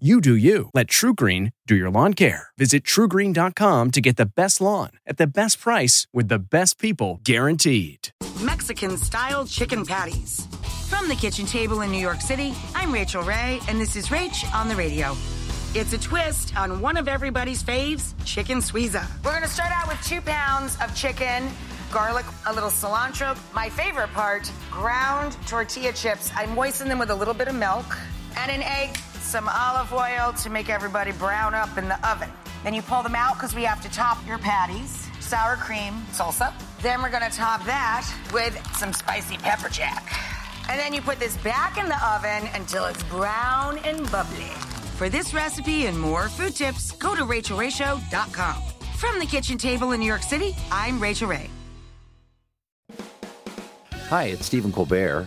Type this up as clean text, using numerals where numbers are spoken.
You do you. Let TruGreen do your lawn care. Visit TruGreen.com to get the best lawn at the best price with the best people guaranteed. Mexican-style chicken patties. From the kitchen table in New York City, I'm Rachael Ray, and this is RACH on the Radio. It's a twist on one of everybody's faves, chicken squeeza. We're going to start out with 2 pounds of chicken, garlic, a little cilantro. My favorite part, ground tortilla chips. I moisten them with a little bit of milk and an egg. Some olive oil to make everybody brown up in the oven. Then you pull them out because we have to top your patties. Sour cream, salsa. Then we're gonna top that with some spicy pepper jack. And then you put this back in the oven until it's brown and bubbly. For this recipe and more food tips, go to RachaelRayShow.com. From the kitchen table in New York City, I'm Rachael Ray. Hi, it's Stephen Colbert.